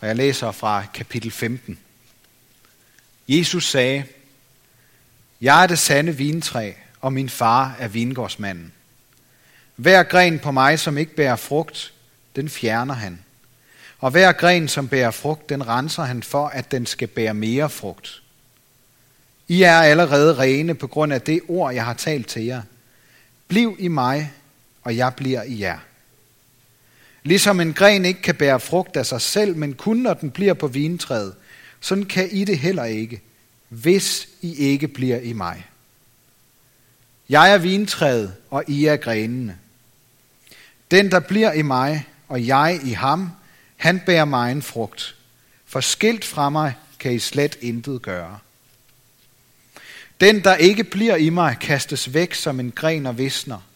Og jeg læser fra kapitel 15. Jesus sagde: Jeg er det sande vintræ, og min far er vingårdsmanden. Hver gren på mig, som ikke bærer frugt, den fjerner han. Og hver gren, som bærer frugt, den renser han for, at den skal bære mere frugt. I er allerede rene på grund af det ord, jeg har talt til jer. Bliv i mig, og jeg bliver i jer. Ligesom en gren ikke kan bære frugt af sig selv, men kun når den bliver på vintræet, sådan kan I det heller ikke, hvis I ikke bliver i mig. Jeg er vintræet, og I er grenene. Den, der bliver i mig, og jeg i ham, han bærer megen frugt. For skilt fra mig kan I slet intet gøre. Den, der ikke bliver i mig, kastes væk som en gren og visner.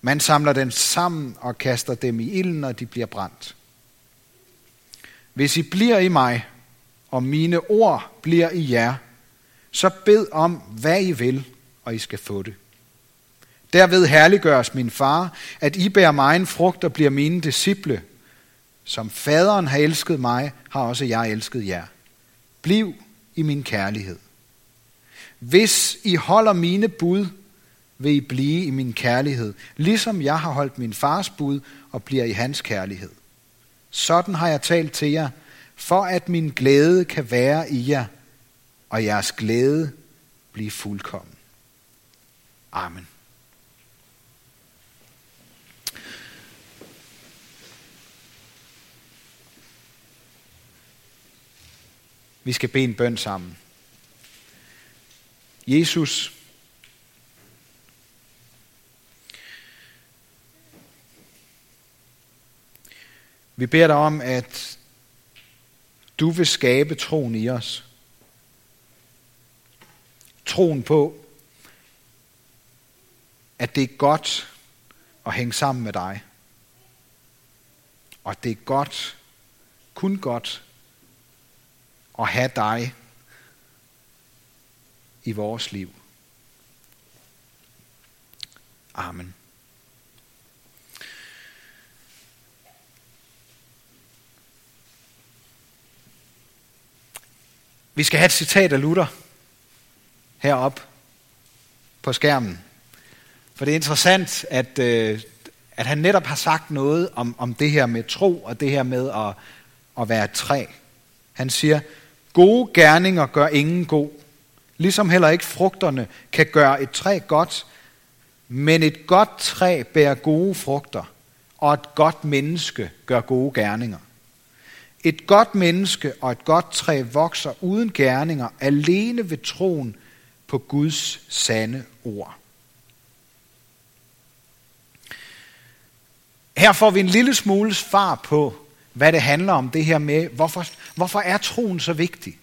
Man samler dem sammen og kaster dem i ilden, og de bliver brændt. Hvis I bliver i mig, og mine ord bliver i jer, så bed om, hvad I vil, og I skal få det. Derved herliggøres min far, at I bærer megen frugt og bliver mine disciple. Som faderen har elsket mig, har også jeg elsket jer. Bliv i min kærlighed. Hvis I holder mine bud, vil I blive i min kærlighed, ligesom jeg har holdt min fars bud og bliver i hans kærlighed. Sådan har jeg talt til jer, for at min glæde kan være i jer, og jeres glæde blive fuldkommen. Amen. Vi skal bede en bøn sammen. Jesus, vi beder dig om, at du vil skabe troen i os. Troen på, at det er godt at hænge sammen med dig. Og at det er godt, kun godt, at have dig i vores liv. Amen. Vi skal have et citat af Luther heroppe på skærmen. For det er interessant, at han netop har sagt noget om det her med tro og det her med at være et træ. Han siger: Gode gerninger gør ingen god, ligesom heller ikke frugterne kan gøre et træ godt, men et godt træ bærer gode frugter, og et godt menneske gør gode gerninger. Et godt menneske og et godt træ vokser uden gerninger, alene ved troen på Guds sande ord. Her får vi en lille smule svar på, hvad det handler om, det her med, hvorfor er troen så vigtig?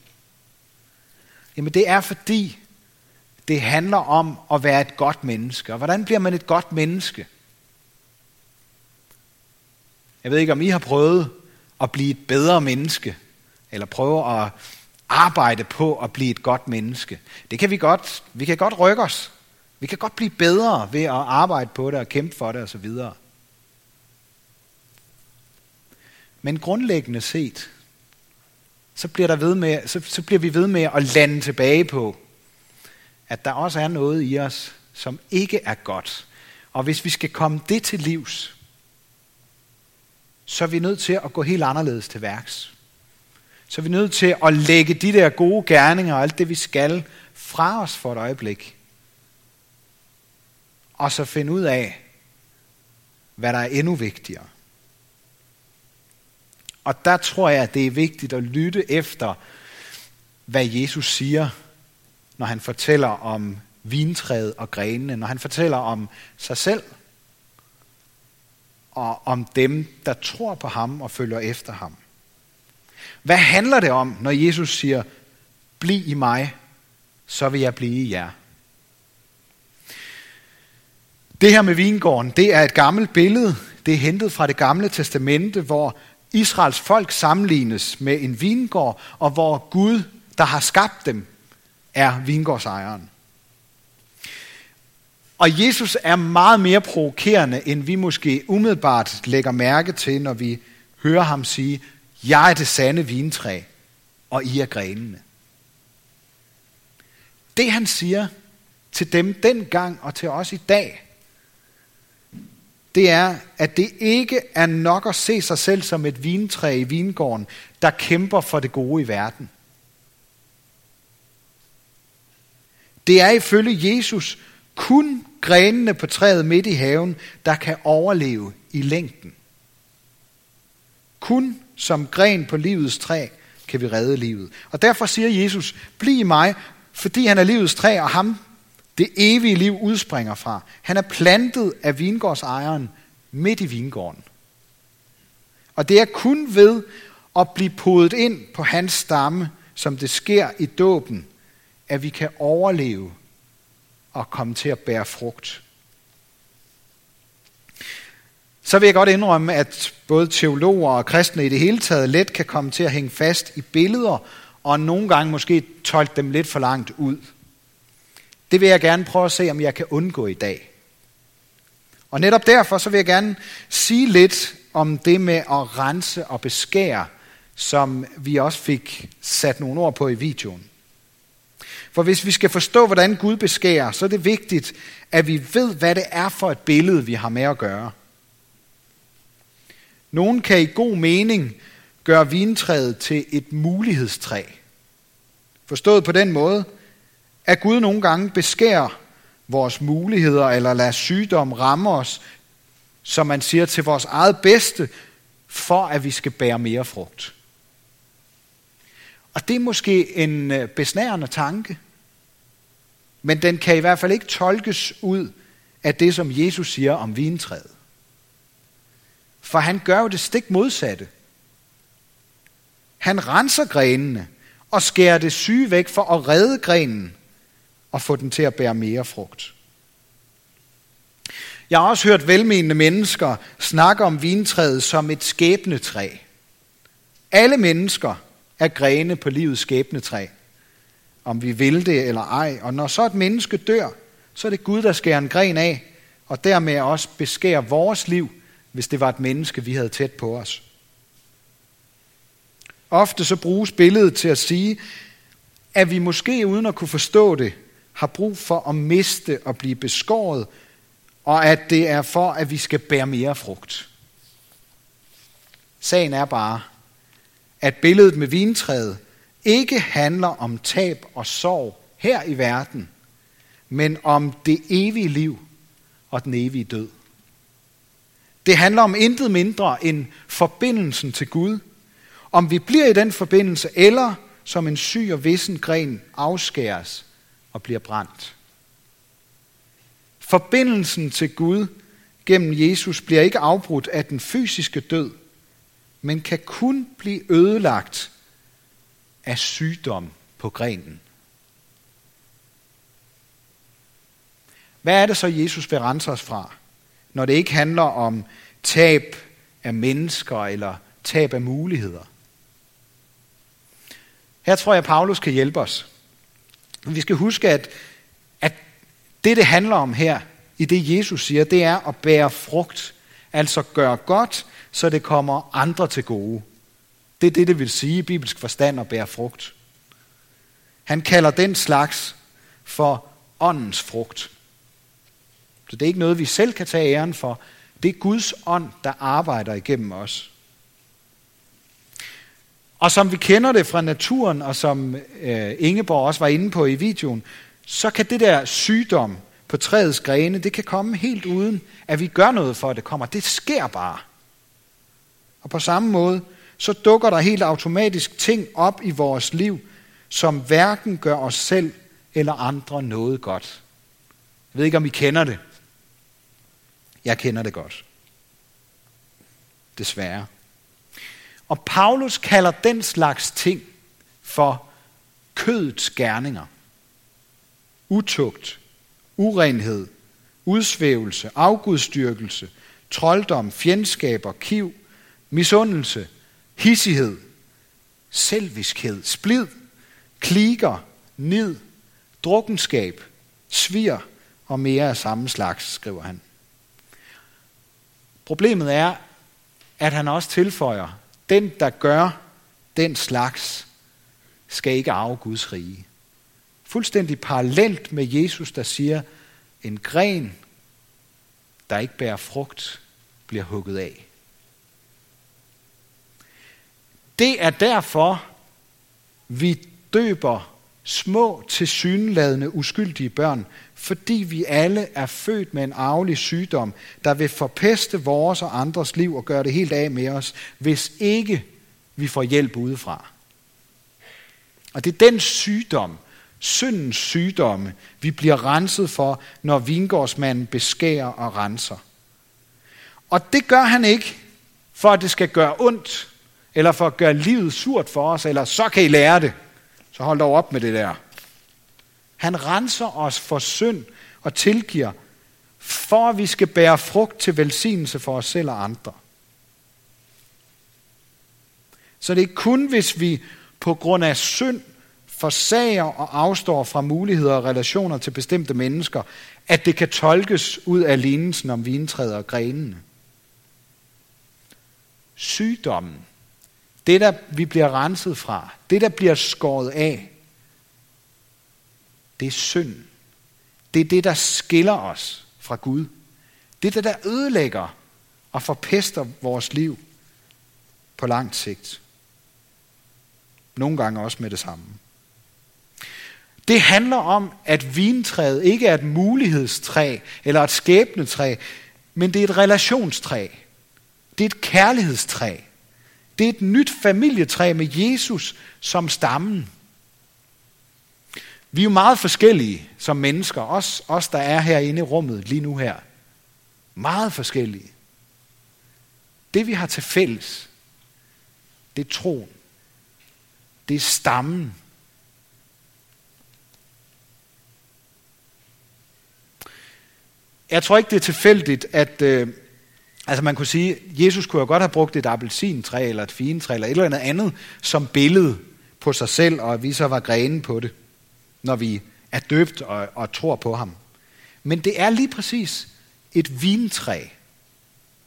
Jamen det er, fordi det handler om at være et godt menneske. Og hvordan bliver man et godt menneske? Jeg ved ikke, om I har prøvet at blive et bedre menneske, eller prøve at arbejde på at blive et godt menneske. Det kan vi godt. Vi kan godt rykke os. Vi kan godt blive bedre ved at arbejde på det og kæmpe for det osv. Men grundlæggende set, så bliver vi ved med at lande tilbage på, at der også er noget i os, som ikke er godt. Og hvis vi skal komme det til livs, så er vi nødt til at gå helt anderledes til værks. Så er vi nødt til at lægge de der gode gerninger og alt det, vi skal, fra os for et øjeblik. Og så finde ud af, hvad der er endnu vigtigere. Og der tror jeg, at det er vigtigt at lytte efter, hvad Jesus siger, når han fortæller om vintræet og grenene, når han fortæller om sig selv, og om dem, der tror på ham og følger efter ham. Hvad handler det om, når Jesus siger, bliv i mig, så vil jeg blive i jer? Det her med vingården, det er et gammelt billede. Det er hentet fra Det Gamle Testamente, hvor Israels folk sammenlignes med en vingård, og hvor Gud, der har skabt dem, er vingårdsejeren. Og Jesus er meget mere provokerende, end vi måske umiddelbart lægger mærke til, når vi hører ham sige, Jeg er det sande vintræ, og I er grenene. Det han siger til dem dengang og til os i dag, det er, at det ikke er nok at se sig selv som et vintræ i vingården, der kæmper for det gode i verden. Det er ifølge Jesus kun grenene på træet midt i haven, der kan overleve i længden. Kun som gren på livets træ kan vi redde livet. Og derfor siger Jesus, bliv i mig, fordi han er livets træ, og ham det evige liv udspringer fra. Han er plantet af vingårdsejeren midt i vingården. Og det er kun ved at blive podet ind på hans stamme, som det sker i dåben, at vi kan overleve og komme til at bære frugt. Så vil jeg godt indrømme, at både teologer og kristne i det hele taget let kan komme til at hænge fast i billeder, og nogle gange måske tolke dem lidt for langt ud. Det vil jeg gerne prøve at se, om jeg kan undgå i dag. Og netop derfor så vil jeg gerne sige lidt om det med at rense og beskære, som vi også fik sat nogle ord på i videoen. For hvis vi skal forstå, hvordan Gud beskærer, så er det vigtigt, at vi ved, hvad det er for et billede, vi har med at gøre. Nogen kan i god mening gøre vintræet til et mulighedstræ. Forstået på den måde, at Gud nogle gange beskærer vores muligheder, eller lader sygdom ramme os, som man siger, til vores eget bedste, for at vi skal bære mere frugt. Og det er måske en besnærende tanke, men den kan i hvert fald ikke tolkes ud af det, som Jesus siger om vintræet. For han gør jo det stik modsatte. Han renser grenene og skærer det syge væk for at redde grenen og få den til at bære mere frugt. Jeg har også hørt velmenende mennesker snakke om vintræet som et skæbnetræ. Alle mennesker er grene på livets skæbnetræ, om vi vil det eller ej. Og når så et menneske dør, så er det Gud, der skærer en gren af, og dermed også beskærer vores liv, hvis det var et menneske, vi havde tæt på os. Ofte så bruges billedet til at sige, at vi måske uden at kunne forstå det, har brug for at miste og blive beskåret, og at det er for, at vi skal bære mere frugt. Sagen er bare, at billedet med vintræet ikke handler om tab og sorg her i verden, men om det evige liv og den evige død. Det handler om intet mindre end forbindelsen til Gud, om vi bliver i den forbindelse, eller som en syg og vissen gren afskæres og bliver brændt. Forbindelsen til Gud gennem Jesus bliver ikke afbrudt af den fysiske død, men kan kun blive ødelagt af sygdom på grenen. Hvad er det så, Jesus vil rense os fra, når det ikke handler om tab af mennesker eller tab af muligheder? Her tror jeg, at Paulus kan hjælpe os. Vi skal huske, at det handler om her, i det Jesus siger, det er at bære frugt. Altså gøre godt, så det kommer andre til gode. Det er det vil sige i bibelsk forstand at bære frugt. Han kalder den slags for åndens frugt. Så det er ikke noget, vi selv kan tage æren for. Det er Guds ånd, der arbejder igennem os. Og som vi kender det fra naturen, og som Ingeborg også var inde på i videoen, så kan det der sygdom på træets grene, det kan komme helt uden, at vi gør noget for, at det kommer. Det sker bare. Og på samme måde, så dukker der helt automatisk ting op i vores liv, som hverken gør os selv eller andre noget godt. Jeg ved ikke, om I kender det. Jeg kender det godt. Desværre. Og Paulus kalder den slags ting for kødets gerninger. Utugt, urenhed, udsvævelse, afgudstyrkelse, trolddom, fjendskaber, kiv, misundelse, hissighed, selviskhed, splid, kliker, nid, drukkenskab, svir og mere af samme slags, skriver han. Problemet er, at han også tilføjer Den, der gør den slags, skal ikke arve Guds rige. Fuldstændig parallelt med Jesus, der siger, en gren, der ikke bærer frugt, bliver hugget af. Det er derfor, vi døber små, tilsyneladende uskyldige børn, fordi vi alle er født med en arvelig sygdom, der vil forpeste vores og andres liv og gøre det helt af med os, hvis ikke vi får hjælp udefra. Og det er den sygdom, syndens sygdomme, vi bliver renset for, når vingårdsmanden beskærer og renser. Og det gør han ikke, for at det skal gøre ondt, eller for at gøre livet surt for os, eller så kan I lære det. Så hold dog op med det der. Han renser os for synd og tilgiver, for at vi skal bære frugt til velsignelse for os selv og andre. Så det er kun, hvis vi på grund af synd forsager og afstår fra muligheder og relationer til bestemte mennesker, at det kan tolkes ud af lignelsen om vintræet og grenene. Sygdommen, det der vi bliver renset fra, det der bliver skåret af, det er synd. Det er det, der skiller os fra Gud. Det er det, der ødelægger og forpester vores liv på lang sigt. Nogle gange også med det samme. Det handler om, at vintræet ikke er et mulighedstræ eller et skæbnetræ, men det er et relationstræ. Det er et kærlighedstræ. Det er et nyt familietræ med Jesus som stammen. Vi er jo meget forskellige som mennesker, os der er herinde i rummet lige nu her. Meget forskellige. Det vi har til fælles, det er troen. Det er stammen. Jeg tror ikke, det er tilfældigt, at man kunne sige, Jesus kunne jo godt have brugt et appelsintræ, eller et figentræ, eller et eller andet andet, som billede på sig selv, og at vi så var grene på det, når vi er døbt og tror på ham. Men det er lige præcis et vintræ,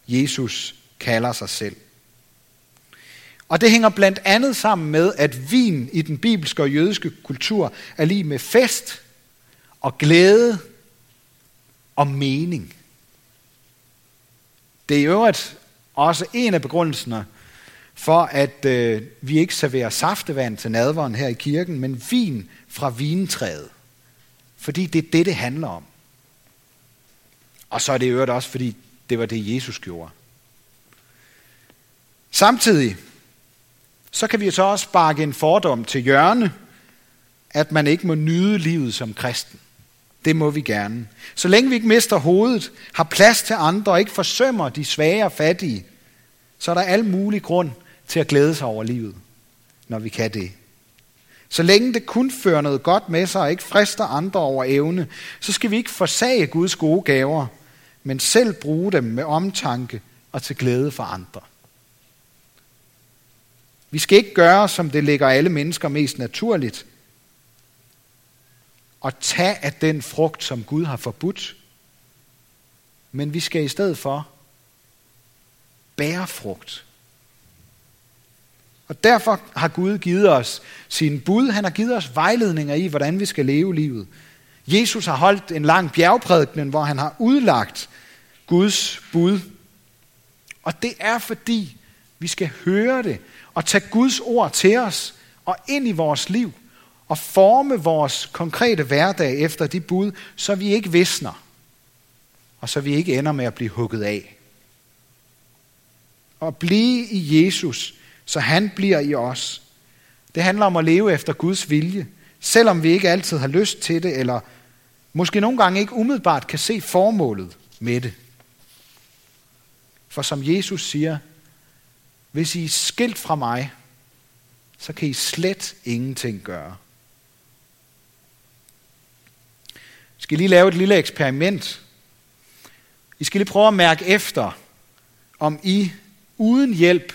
Jesus kalder sig selv. Og det hænger blandt andet sammen med, at vin i den bibelske og jødiske kultur er lige med fest og glæde og mening. Det er i øvrigt også en af begrundelserne for, at vi ikke serverer saftevand til nadveren her i kirken, men vin fra vintræet. Fordi det er det handler om. Og så er det i øvrigt også, fordi det var det, Jesus gjorde. Samtidig så kan vi så også sparke en fordom til hjørne, at man ikke må nyde livet som kristen. Det må vi gerne. Så længe vi ikke mister hovedet, har plads til andre og ikke forsømmer de svage og fattige, så er der al mulig grund til at glæde sig over livet, når vi kan det. Så længe det kun fører noget godt med sig og ikke frister andre over evne, så skal vi ikke forsage Guds gode gaver, men selv bruge dem med omtanke og til glæde for andre. Vi skal ikke gøre, som det ligger alle mennesker mest naturligt, og tage af den frugt, som Gud har forbudt. Men vi skal i stedet for bære frugt. Og derfor har Gud givet os sin bud. Han har givet os vejledninger i, hvordan vi skal leve livet. Jesus har holdt en lang bjergprædiken, hvor han har udlagt Guds bud. Og det er fordi, vi skal høre det og tage Guds ord til os og ind i vores liv og forme vores konkrete hverdag efter de bud, så vi ikke visner, og så vi ikke ender med at blive hugget af. Og blive i Jesus, så han bliver i os. Det handler om at leve efter Guds vilje, selvom vi ikke altid har lyst til det, eller måske nogle gange ikke umiddelbart kan se formålet med det. For som Jesus siger, hvis I er skilt fra mig, så kan I slet ingenting gøre. Vi skal lige lave et lille eksperiment. I skal lige prøve at mærke efter, om I uden hjælp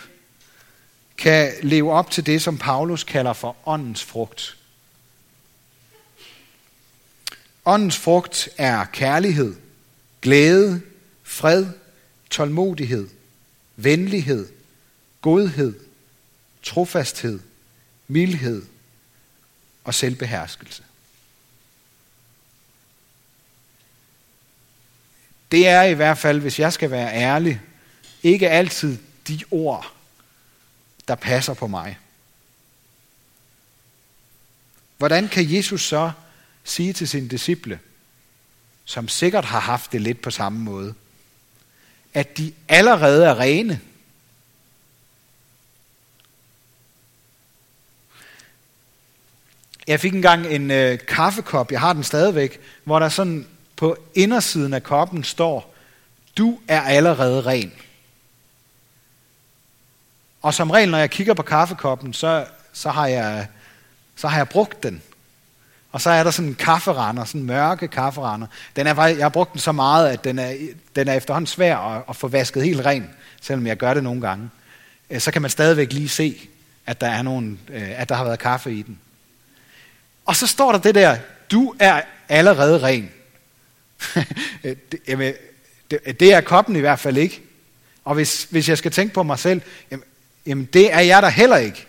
kan leve op til det, som Paulus kalder for åndens frugt. Åndens frugt er kærlighed, glæde, fred, tålmodighed, venlighed, godhed, trofasthed, mildhed og selvbeherskelse. Det er i hvert fald, hvis jeg skal være ærlig, ikke altid de ord, der passer på mig. Hvordan kan Jesus så sige til sine disciple, som sikkert har haft det lidt på samme måde, at de allerede er rene? Jeg fik engang en kaffekop, jeg har den stadigvæk, hvor der sådan på indersiden af koppen står, du er allerede ren. Og som regel, når jeg kigger på kaffekoppen, så har jeg brugt den. Og så er der sådan en kafferender, sådan en mørke kafferender. Jeg har brugt den så meget, at den er efterhånden svær at få vasket helt ren, selvom jeg gør det nogle gange. Så kan man stadigvæk lige se, at der har været kaffe i den. Og så står der det der, du er allerede ren. Det er koppen i hvert fald ikke. Og hvis jeg skal tænke på mig selv, jamen det er jeg da heller ikke.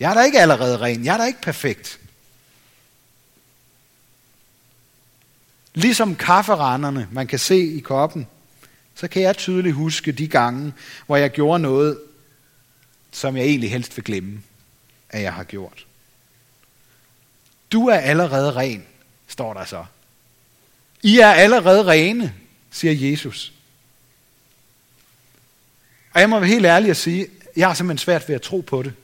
Jeg er da ikke allerede ren. Jeg er da ikke perfekt. Ligesom kafferanderne, man kan se i koppen, så kan jeg tydeligt huske de gange, hvor jeg gjorde noget, som jeg egentlig helst vil glemme, at jeg har gjort. Du er allerede ren, står der så. I er allerede rene, siger Jesus. Og jeg må være helt ærlig at sige, jeg har simpelthen svært ved at tro på det.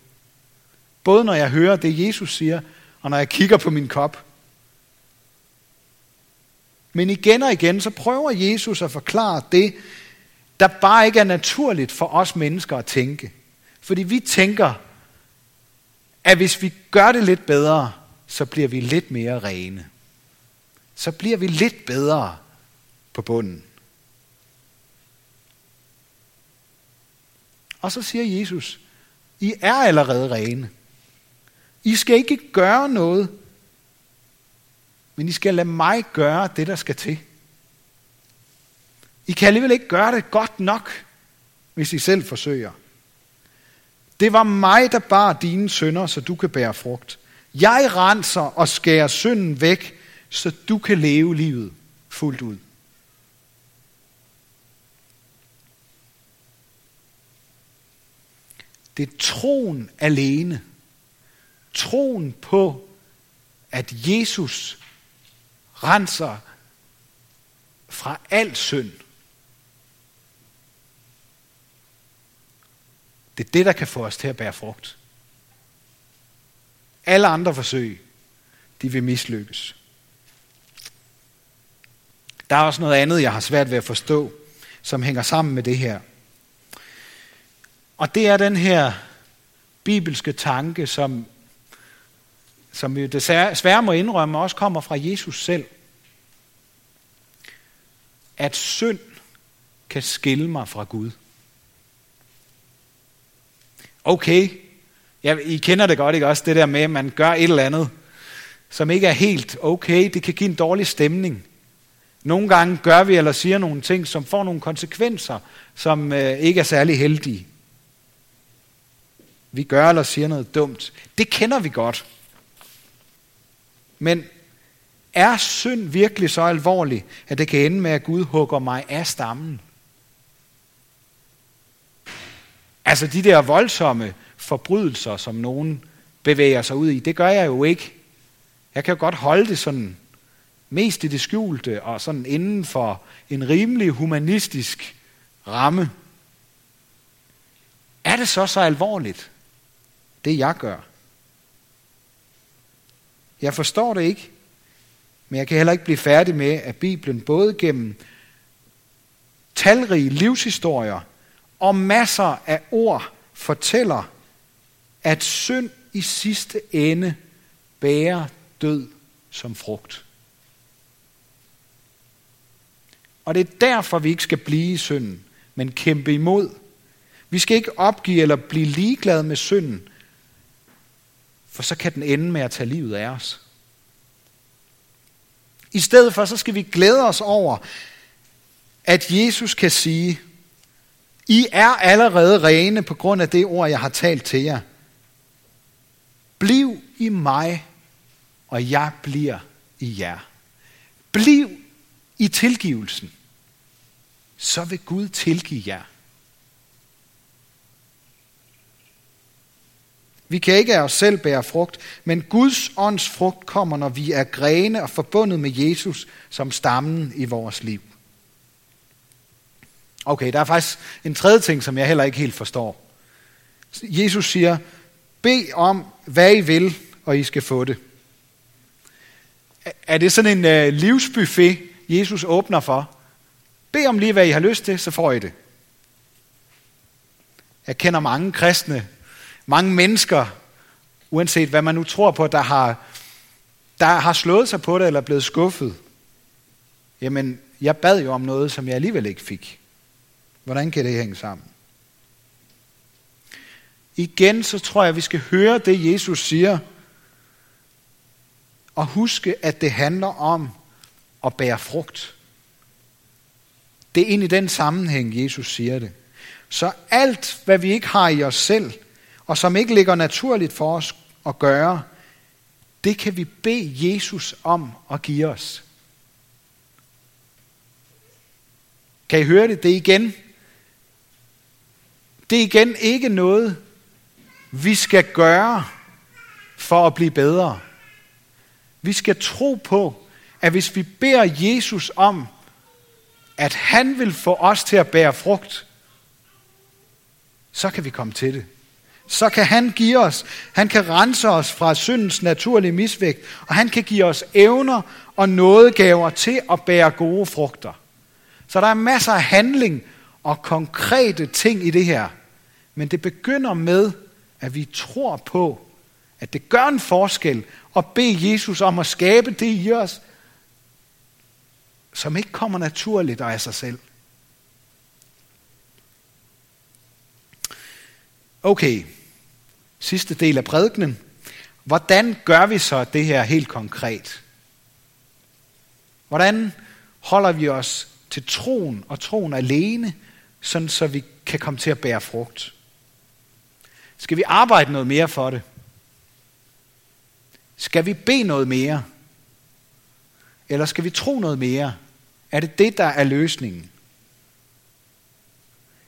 Både når jeg hører det, Jesus siger, og når jeg kigger på min kop. Men igen og igen, så prøver Jesus at forklare det, der bare ikke er naturligt for os mennesker at tænke. Fordi vi tænker, at hvis vi gør det lidt bedre, så bliver vi lidt mere rene. Så bliver vi lidt bedre på bunden. Og så siger Jesus, I er allerede rene. I skal ikke gøre noget, men I skal lade mig gøre det, der skal til. I kan alligevel ikke gøre det godt nok, hvis I selv forsøger. Det var mig, der bar dine synder, så du kan bære frugt. Jeg renser og skærer synden væk, så du kan leve livet fuldt ud. Det er troen alene. Troen på, at Jesus renser fra al synd. Det er det, der kan få os til at bære frugt. Alle andre forsøg, de vil mislykkes. Der er også noget andet, jeg har svært ved at forstå, som hænger sammen med det her. Og det er den her bibelske tanke, som vi desværre må indrømme, også kommer fra Jesus selv. At synd kan skille mig fra Gud. Okay, I kender det godt, ikke også? Det der med, at man gør et eller andet, som ikke er helt okay. Det kan give en dårlig stemning. Nogle gange gør vi eller siger nogle ting, som får nogle konsekvenser, som ikke er særlig heldige. Vi gør eller siger noget dumt. Det kender vi godt. Men er synd virkelig så alvorlig, at det kan ende med, at Gud hugger mig af stammen? Altså de der voldsomme forbrydelser, som nogen bevæger sig ud i, det gør jeg jo ikke. Jeg kan jo godt holde det sådan mest i det skjulte og sådan inden for en rimelig humanistisk ramme. Er det så alvorligt, det jeg gør? Jeg forstår det ikke, men jeg kan heller ikke blive færdig med, at Bibelen både gennem talrige livshistorier og masser af ord fortæller, at synd i sidste ende bærer død som frugt. Og det er derfor, vi ikke skal blive i synden, men kæmpe imod. Vi skal ikke opgive eller blive ligeglade med synden, for så kan den ende med at tage livet af os. I stedet for, så skal vi glæde os over, at Jesus kan sige, I er allerede rene på grund af det ord, jeg har talt til jer. Bliv i mig, og jeg bliver i jer. Bliv i tilgivelsen, så vil Gud tilgive jer. Vi kan ikke af os selv bære frugt, men Guds ånds frugt kommer, når vi er grene og forbundet med Jesus som stammen i vores liv. Okay, der er faktisk en tredje ting, som jeg heller ikke helt forstår. Jesus siger, bed om, hvad I vil, og I skal få det. Er det sådan en livsbuffet, Jesus åbner for? Bed om lige, hvad I har lyst til, så får I det. Jeg kender mange kristne, mange mennesker, uanset hvad man nu tror på, der har slået sig på det eller blevet skuffet. Jamen, jeg bad jo om noget, som jeg alligevel ikke fik. Hvordan kan det hænge sammen? Igen så tror jeg, vi skal høre det, Jesus siger, og huske, at det handler om at bære frugt. Det er ind i den sammenhæng, Jesus siger det. Så alt, hvad vi ikke har i os selv, og som ikke ligger naturligt for os at gøre, det kan vi bede Jesus om at give os. Kan I høre det? Det er igen. Det er igen ikke noget, vi skal gøre for at blive bedre. Vi skal tro på, at hvis vi beder Jesus om, at han vil få os til at bære frugt, så kan vi komme til det. Så kan han give os, han kan rense os fra syndens naturlige misvægt, og han kan give os evner og nådegaver til at bære gode frugter. Så der er masser af handling og konkrete ting i det her. Men det begynder med, at vi tror på, at det gør en forskel at bede Jesus om at skabe det i os, som ikke kommer naturligt af sig selv. Okay, sidste del af prædikenen. Hvordan gør vi så det her helt konkret? Hvordan holder vi os til troen og troen alene, sådan så vi kan komme til at bære frugt? Skal vi arbejde noget mere for det? Skal vi bede noget mere? Eller skal vi tro noget mere? Er det det, der er løsningen?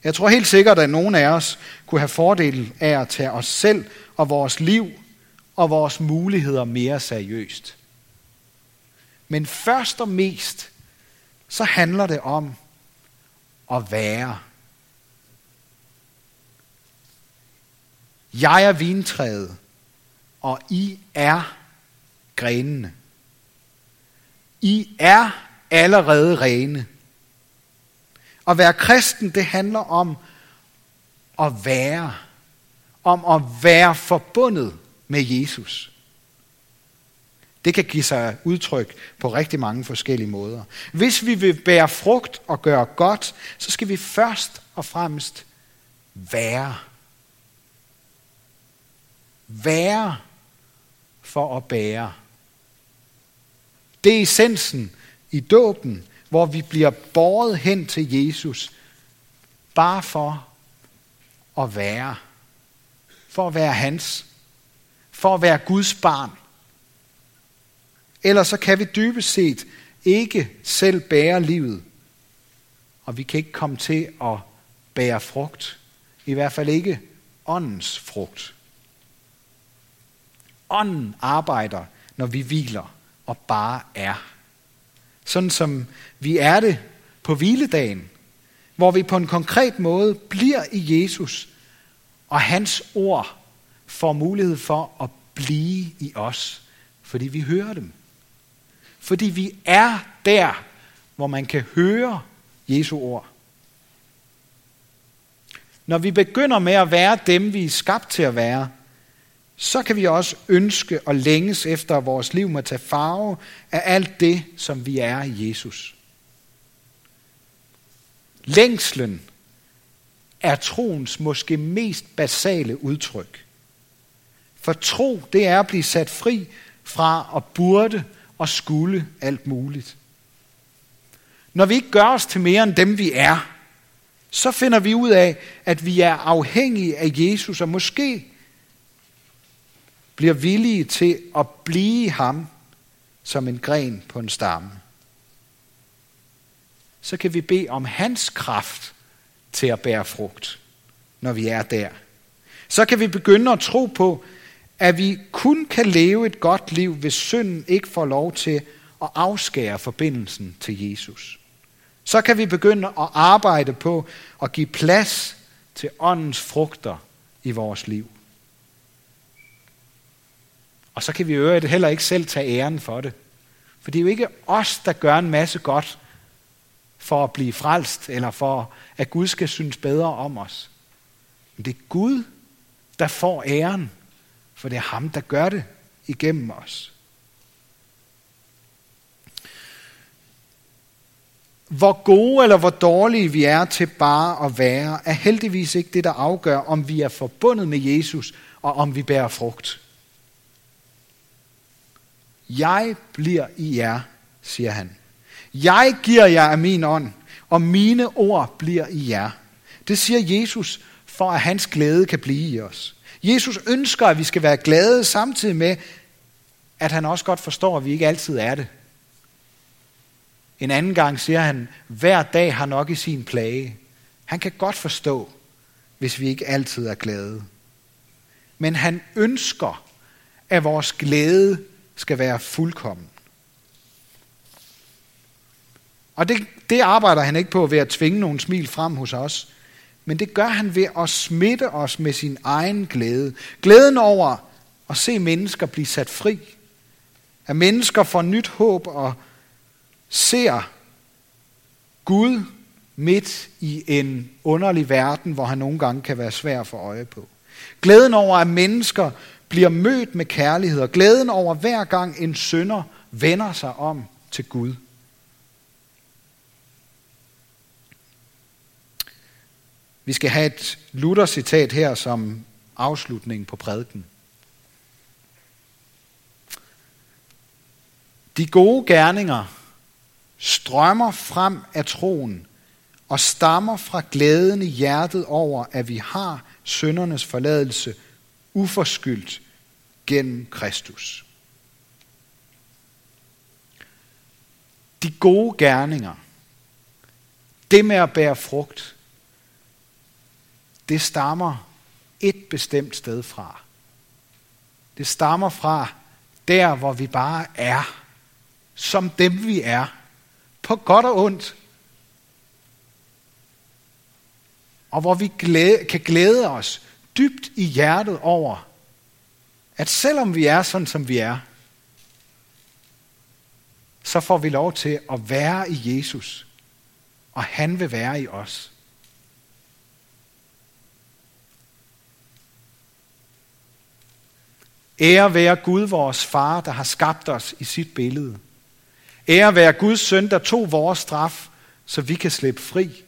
Jeg tror helt sikkert, at nogen af os kunne have fordel af at tage os selv og vores liv og vores muligheder mere seriøst. Men først og mest, så handler det om at være. Jeg er vintræet, og I er grenene. I er allerede rene. At være kristen, det handler om at være. Om at være forbundet med Jesus. Det kan give sig udtryk på rigtig mange forskellige måder. Hvis vi vil bære frugt og gøre godt, så skal vi først og fremmest være. Være for at bære. Det er essensen i dåben, hvor vi bliver båret hen til Jesus, bare for at være. For at være hans. For at være Guds barn. Ellers så kan vi dybest set ikke selv bære livet. Og vi kan ikke komme til at bære frugt. I hvert fald ikke åndens frugt. Ånden arbejder, når vi hviler og bare er. Sådan som vi er det på hviledagen, hvor vi på en konkret måde bliver i Jesus, og hans ord får mulighed for at blive i os, fordi vi hører dem. Fordi vi er der, hvor man kan høre Jesu ord. Når vi begynder med at være dem, vi er skabt til at være, så kan vi også ønske og længes efter, at vores liv må tage farve af alt det, som vi er i Jesus. Længslen er troens måske mest basale udtryk. For tro, det er at blive sat fri fra at burde og skulle alt muligt. Når vi ikke gør os til mere end dem, vi er, så finder vi ud af, at vi er afhængige af Jesus, og måske bliver villige til at blive ham som en gren på en stamme, så kan vi bede om hans kraft til at bære frugt, når vi er der. Så kan vi begynde at tro på, at vi kun kan leve et godt liv, hvis synden ikke får lov til at afskære forbindelsen til Jesus. Så kan vi begynde at arbejde på at give plads til åndens frugter i vores liv. Og så kan vi heller ikke selv tage æren for det. For det er jo ikke os, der gør en masse godt for at blive frelst, eller for at Gud skal synes bedre om os. Men det er Gud, der får æren, for det er ham, der gør det igennem os. Hvor gode eller hvor dårlige vi er til bare at være, er heldigvis ikke det, der afgør, om vi er forbundet med Jesus, og om vi bærer frugt. Jeg bliver i jer, siger han. Jeg giver jer af min ånd, og mine ord bliver i jer. Det siger Jesus, for at hans glæde kan blive i os. Jesus ønsker, at vi skal være glade, samtidig med, at han også godt forstår, at vi ikke altid er det. En anden gang siger han, hver dag har nok i sin plage. Han kan godt forstå, hvis vi ikke altid er glade. Men han ønsker, at vores glæde skal være fuldkommen. Og det arbejder han ikke på ved at tvinge nogen smil frem hos os, men det gør han ved at smitte os med sin egen glæde. Glæden over at se mennesker blive sat fri, at mennesker får nyt håb og ser Gud midt i en underlig verden, hvor han nogle gange kan være svær at få øje på. Glæden over, at mennesker bliver mødt med kærlighed, og glæden over hver gang en synder vender sig om til Gud. Vi skal have et Luther-citat her som afslutning på prædiken. De gode gerninger strømmer frem af troen og stammer fra glæden i hjertet over, at vi har syndernes forladelse uforskyldt gennem Kristus. De gode gerninger, det med at bære frugt, det stammer et bestemt sted fra. Det stammer fra der, hvor vi bare er, som dem vi er, på godt og ondt. Og hvor vi kan glæde os dybt i hjertet over, at selvom vi er sådan, som vi er, så får vi lov til at være i Jesus, og han vil være i os. Ære være Gud, vores far, der har skabt os i sit billede. Ære være Guds søn, der tog vores straf, så vi kan slippe fri.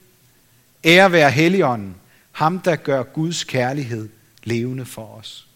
Ære være Helligånden, ham der gør Guds kærlighed levende for os.